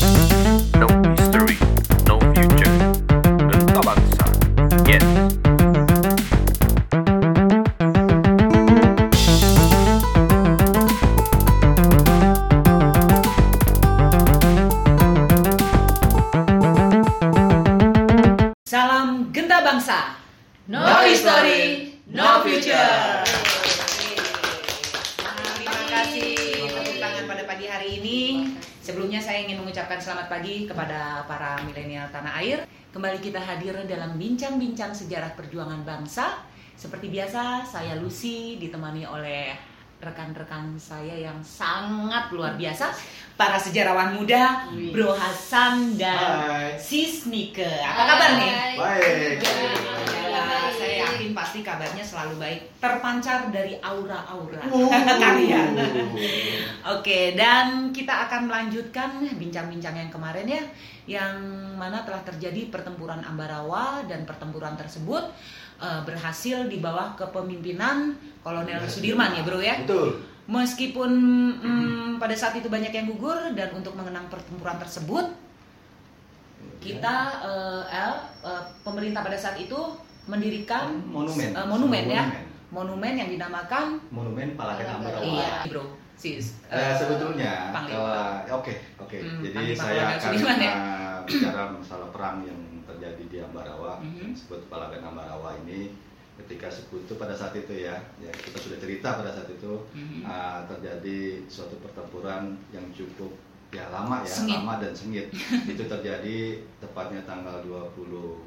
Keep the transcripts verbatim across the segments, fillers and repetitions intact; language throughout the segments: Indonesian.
Salam Genta Bangsa. No history, no future. Terima kasih tepuk tangan pada pagi hari ini. Sebelumnya saya ingin mengucapkan selamat pagi kepada para milenial tanah air. Kembali kita hadir dalam bincang-bincang sejarah perjuangan bangsa. Seperti biasa, saya Lucy ditemani oleh rekan-rekan saya yang sangat luar biasa, para sejarawan muda, Bro Hasan dan Hai. Sis Nike. Apa kabar nih? Baik. Nah, saya yakin pasti kabarnya selalu baik, terpancar dari aura-aura oh. kalian. Oke, dan kita akan melanjutkan bincang-bincang yang kemarin ya, yang mana telah terjadi pertempuran Ambarawa, dan pertempuran tersebut uh, berhasil di bawah kepemimpinan Kolonel Sudirman ya Bro ya. Betul. Meskipun hmm, pada saat itu banyak yang gugur, dan untuk mengenang pertempuran tersebut kita uh, L, uh, pemerintah pada saat itu mendirikan monumen, uh, monumen ya, monumen. monumen yang dinamakan Monumen Palagan Ambarawa. Iya, Bro. Sis. Uh, sebetulnya oke, oke. Okay, okay. hmm, Jadi saya akan ya? bicara masalah perang yang terjadi di Ambarawa, mm-hmm. sebut Palagan Ambarawa ini. Ketika sekutu pada saat itu ya, ya kita sudah cerita pada saat itu mm-hmm. uh, terjadi suatu pertempuran yang cukup ya lama ya, sengit. lama dan sengit. Itu terjadi tepatnya tanggal dua puluh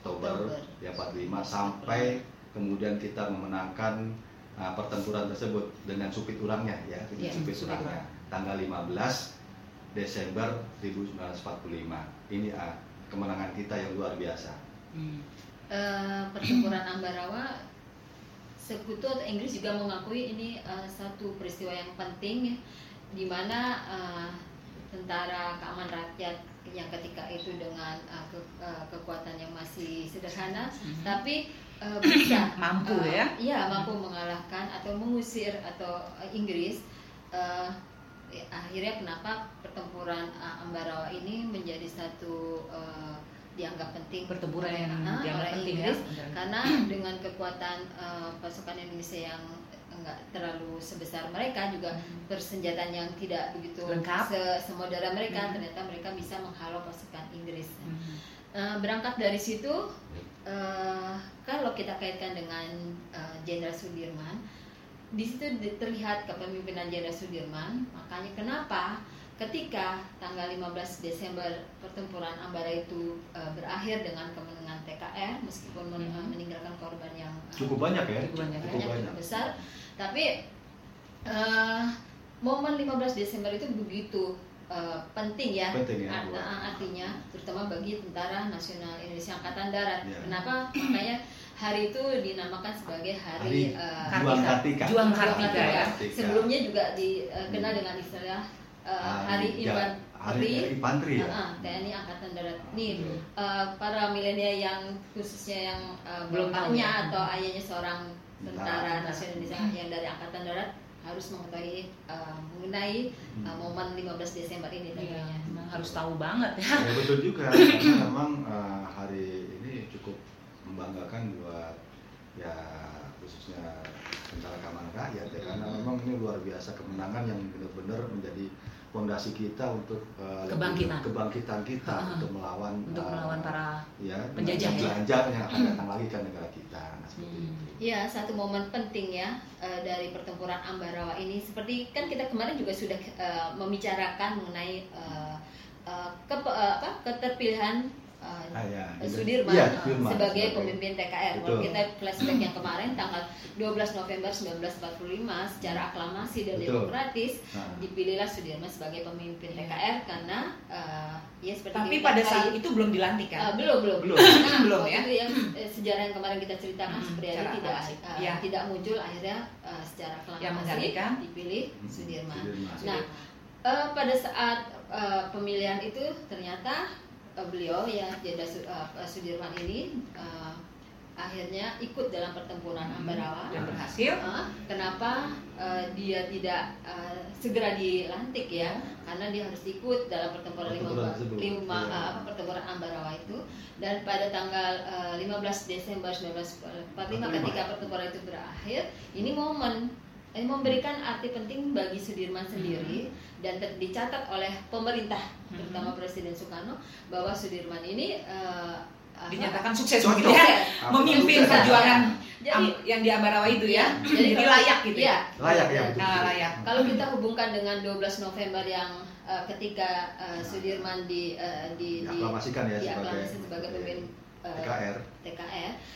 Oktober ya empat puluh lima sampai kemudian kita memenangkan uh, pertempuran tersebut dengan supit urangnya ya, dengan yeah, supit urangnya. Tanggal lima belas Desember seribu sembilan ratus empat puluh lima. Ini uh, kemenangan kita yang luar biasa. Mm. Uh, pertempuran Ambarawa, sekutu atau Inggris juga mengakui ini uh, satu peristiwa yang penting, di mana uh, tentara keamanan rakyat yang ketika itu dengan uh, ke, uh, kekuatan yang masih sederhana, mm-hmm. tapi uh, bisa mampu uh, ya, iya mampu mengalahkan atau mengusir atau uh, Inggris. Uh, akhirnya kenapa pertempuran uh, Ambarawa ini menjadi satu uh, dianggap penting pertempuran yang dianggap penting Inggris, ya, karena dengan kekuatan uh, pasukan Indonesia yang enggak terlalu sebesar mereka juga, hmm. persenjataan yang tidak begitu lengkap semodern mereka, hmm. ternyata mereka bisa menghalau pasukan Inggris. hmm. Uh, berangkat dari situ, uh, kalau kita kaitkan dengan Jenderal uh, Sudirman, di situ terlihat kepemimpinan Jenderal Sudirman. Makanya kenapa ketika tanggal lima belas Desember pertempuran Ambara itu uh, berakhir dengan kemenangan T K R, meskipun men- hmm. meninggalkan korban yang uh, cukup banyak ya, cukup banyak, cukup banyak, cukup besar, tapi uh, momen lima belas Desember itu begitu uh, penting ya, penting ya Art- artinya terutama bagi Tentara Nasional Indonesia Angkatan Darat. Ya. Kenapa? Makanya hari itu dinamakan sebagai Hari, hari uh, Juang Kartika. Juang Kartika ya. Sebelumnya juga dikenal uh, dengan istilah Uh, Hari Iwan Tri, ya? uh, T N I Angkatan Darat. Nih, uh, para milenial yang khususnya yang uh, belum bapaknya atau ayahnya seorang tentara nasional Indonesia yang dari Angkatan Darat harus mengetahui uh, mengenai uh, momen lima belas Desember ini tentunya. Ya, harus tahu banget ya. Ya betul juga. Karena memang uh, hari ini cukup membanggakan buat ya khususnya tentara keamanan rakyat ya, karena memang ini luar biasa kemenangan yang benar-benar menjadi fondasi kita untuk uh, kebangkitan kebangkitan kita uh, untuk melawan untuk melawan uh, para ya, penjajah penjajah yang akan datang lagi ke negara kita. Nah, seperti hmm. itu. Ya, satu momen penting ya uh, dari pertempuran Ambarawa ini. Seperti kan kita kemarin juga sudah uh, membicarakan mengenai uh, uh, ke, uh, apa, keterpilihan Uh, ah, ya. Sudirman ya, uh, sebagai pemimpin T K R. Kalau kita flashback yang kemarin tanggal dua belas November seribu sembilan ratus empat puluh lima secara aklamasi dan Betul. demokratis nah. dipilihlah Sudirman sebagai pemimpin T K R karena uh, ya seperti tapi pada saat itu belum dilantik kan? Uh, belum belum. Belum, nah, belum ya. Itu yang sejarah yang kemarin kita ceritakan hmm, seperti itu tidak uh, ya. tidak muncul, akhirnya uh, secara aklamasi ya, dipilih hmm. Sudirman. Sudirman. Nah, uh, pada saat uh, pemilihan itu ternyata beliau ya Jenderal Sudirman ini uh, akhirnya ikut dalam pertempuran Ambarawa yang berhasil. Uh, kenapa uh, dia tidak uh, segera dilantik ya? Karena dia harus ikut dalam pertempuran pertempuran, lima, lima, ya. uh, pertempuran Ambarawa itu. Dan pada tanggal uh, lima belas Desember seribu sembilan ratus empat puluh lima ketika pertempuran itu berakhir, ini momen ini memberikan arti penting bagi Sudirman sendiri dan ter- dicatat oleh pemerintah, terutama Presiden Sukarno, bahwa Sudirman ini uh, dinyatakan sukses gitu ya, memimpin perjuangan am- yang di Ambarawa itu ya, jadi layak gitu ya, layak ya, nah, layak. Kalau kita hubungkan dengan dua belas November yang uh, ketika uh, Sudirman di uh, di diaklamasikan ya, diaklamasikan sebagai pemimpin T K R,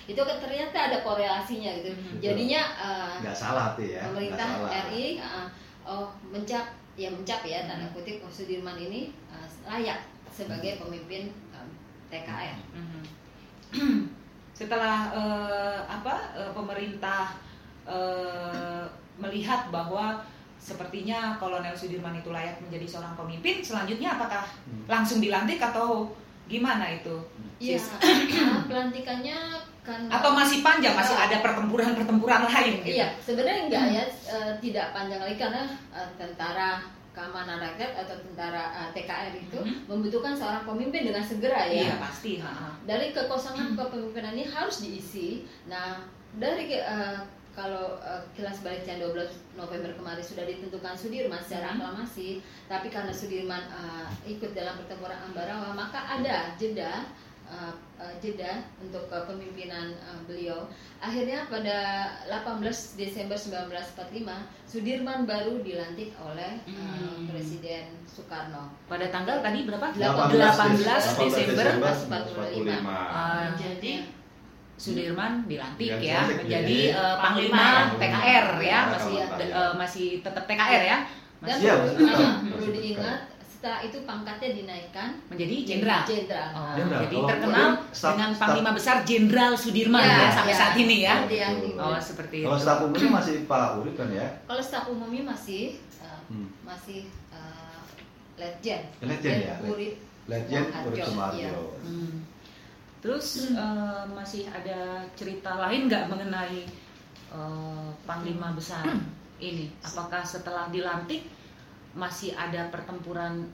itu ternyata ada korelasinya gitu. Betul. Jadinya uh, nggak salah tuh ya. Pemerintah salah. R I uh, oh, mencap, ya mencap ya tanda kutip oh, Sudirman ini uh, layak sebagai pemimpin um, T K R. Mm-hmm. Setelah uh, apa uh, pemerintah uh, melihat bahwa sepertinya Kolonel Sudirman itu layak menjadi seorang pemimpin, selanjutnya apakah hmm. langsung dilantik atau gimana itu? Iya, pelantikannya kan atau masih panjang, masih ada pertempuran-pertempuran lain gitu. Iya, sebenarnya enggak hmm. ya, e, tidak panjang lagi karena e, tentara keamanan rakyat atau tentara e, T K R itu hmm. membutuhkan seorang pemimpin dengan segera ya. Iya, pasti. Ha-ha. Dari kekosongan hmm. kepemimpinan ini harus diisi. Nah, dari e, kalau uh, kilas baliknya dua belas November kemarin sudah ditentukan Sudirman secara aklamasi, mm-hmm. tapi karena Sudirman uh, ikut dalam pertempuran Ambarawa, maka ada jeda uh, uh, jeda untuk kepemimpinan uh, uh, beliau. Akhirnya pada delapan belas Desember seribu sembilan ratus empat puluh lima Sudirman baru dilantik oleh uh, mm-hmm. Presiden Sukarno. Pada tanggal tadi berapa? delapan belas Desember seribu sembilan ratus empat puluh lima. Uh, jadi Sudirman dilantik Bian ya dilantik, menjadi ya. Uh, panglima T K R ya, masih de, uh, masih tetap T K R ya. Masih dan perlu diingat setelah itu pangkatnya dinaikkan menjadi jenderal. Jenderal. Oh, jadi terkenal staf, dengan panglima staf, besar Jenderal Sudirman ya, ya sampai ya, saat ini ya. Seperti yang oh, seperti kalau staf umumnya masih Pak Urip kan ya? Kalau staf umumnya masih uh, hmm. masih uh, Letjen. Letjen ya. Urip. Letjen Urip Kumardi. Terus hmm. uh, masih ada cerita lain nggak mengenai uh, panglima besar ini? Apakah setelah dilantik masih ada pertempuran?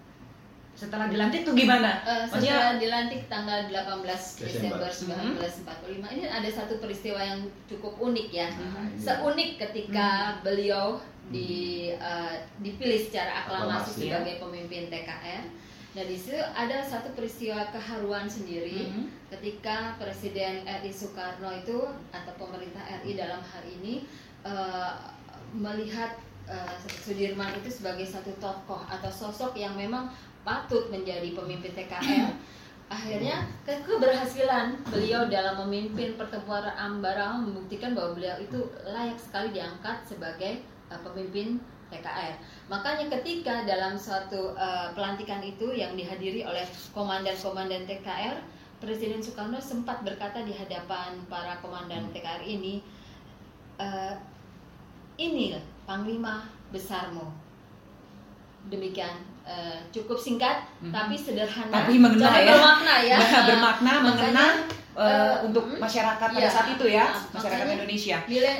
Setelah dilantik tuh gimana? Uh, setelah Maksudnya, dilantik tanggal delapan belas Desember seribu sembilan ratus empat puluh lima hmm. ini ada satu peristiwa yang cukup unik ya. Nah, seunik ketika hmm. beliau di, uh, dipilih secara aklamasi Aklamasi, sebagai ya. pemimpin T K R. Nah di situ ada satu peristiwa keharuan sendiri mm-hmm. ketika Presiden R I Sukarno itu atau pemerintah R I dalam hal ini uh, melihat uh, Sudirman itu sebagai satu tokoh atau sosok yang memang patut menjadi pemimpin T K R. Akhirnya keberhasilan beliau dalam memimpin pertempuran Ambarawa membuktikan bahwa beliau itu layak sekali diangkat sebagai uh, pemimpin T K R. Makanya ketika dalam suatu uh, pelantikan itu yang dihadiri oleh komandan-komandan T K R, Presiden Sukarno sempat berkata di hadapan para komandan T K R ini, uh, ini panglima besarmu. Demikian uh, cukup singkat, hmm. tapi sederhana, tapi mengena, ya. bermakna ya, bermakna, uh, mengena uh, untuk hmm, masyarakat pada ya, saat itu ya, nah, masyarakat Indonesia. Bila,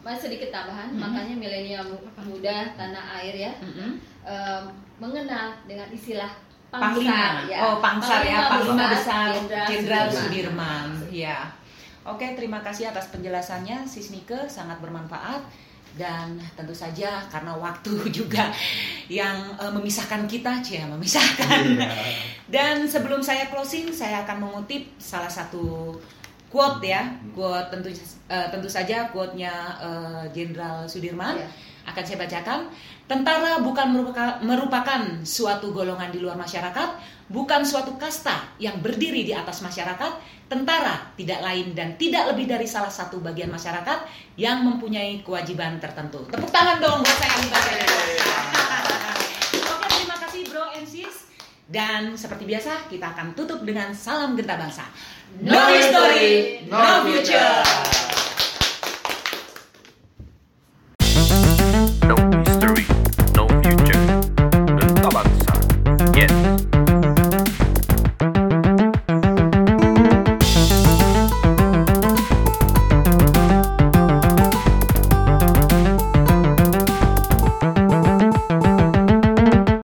masih sedikit tambahan, mm-hmm. makanya milenial muda tanah air ya mm-hmm. um, mengenal dengan istilah Pangsar, Panglima. Ya. Oh Pangsar Panglima ya, Panglima besar Jenderal Sudirman. Sudirman. Ya, oke terima kasih atas penjelasannya, Sis Nike sangat bermanfaat dan tentu saja karena waktu juga yang uh, memisahkan kita, cia memisahkan. Yeah. Dan sebelum saya closing, saya akan mengutip salah satu quote ya, quote tentu uh, tentu saja quote-nya Jenderal uh, Sudirman ya. Akan saya bacakan. Tentara bukan merupakan, merupakan suatu golongan di luar masyarakat, bukan suatu kasta yang berdiri di atas masyarakat. Tentara tidak lain dan tidak lebih dari salah satu bagian masyarakat yang mempunyai kewajiban tertentu. Tepuk tangan dong buat saya. Oke, terima kasih Bro and Sis. Dan seperti biasa kita akan tutup dengan salam Genta Bangsa. No history, no future.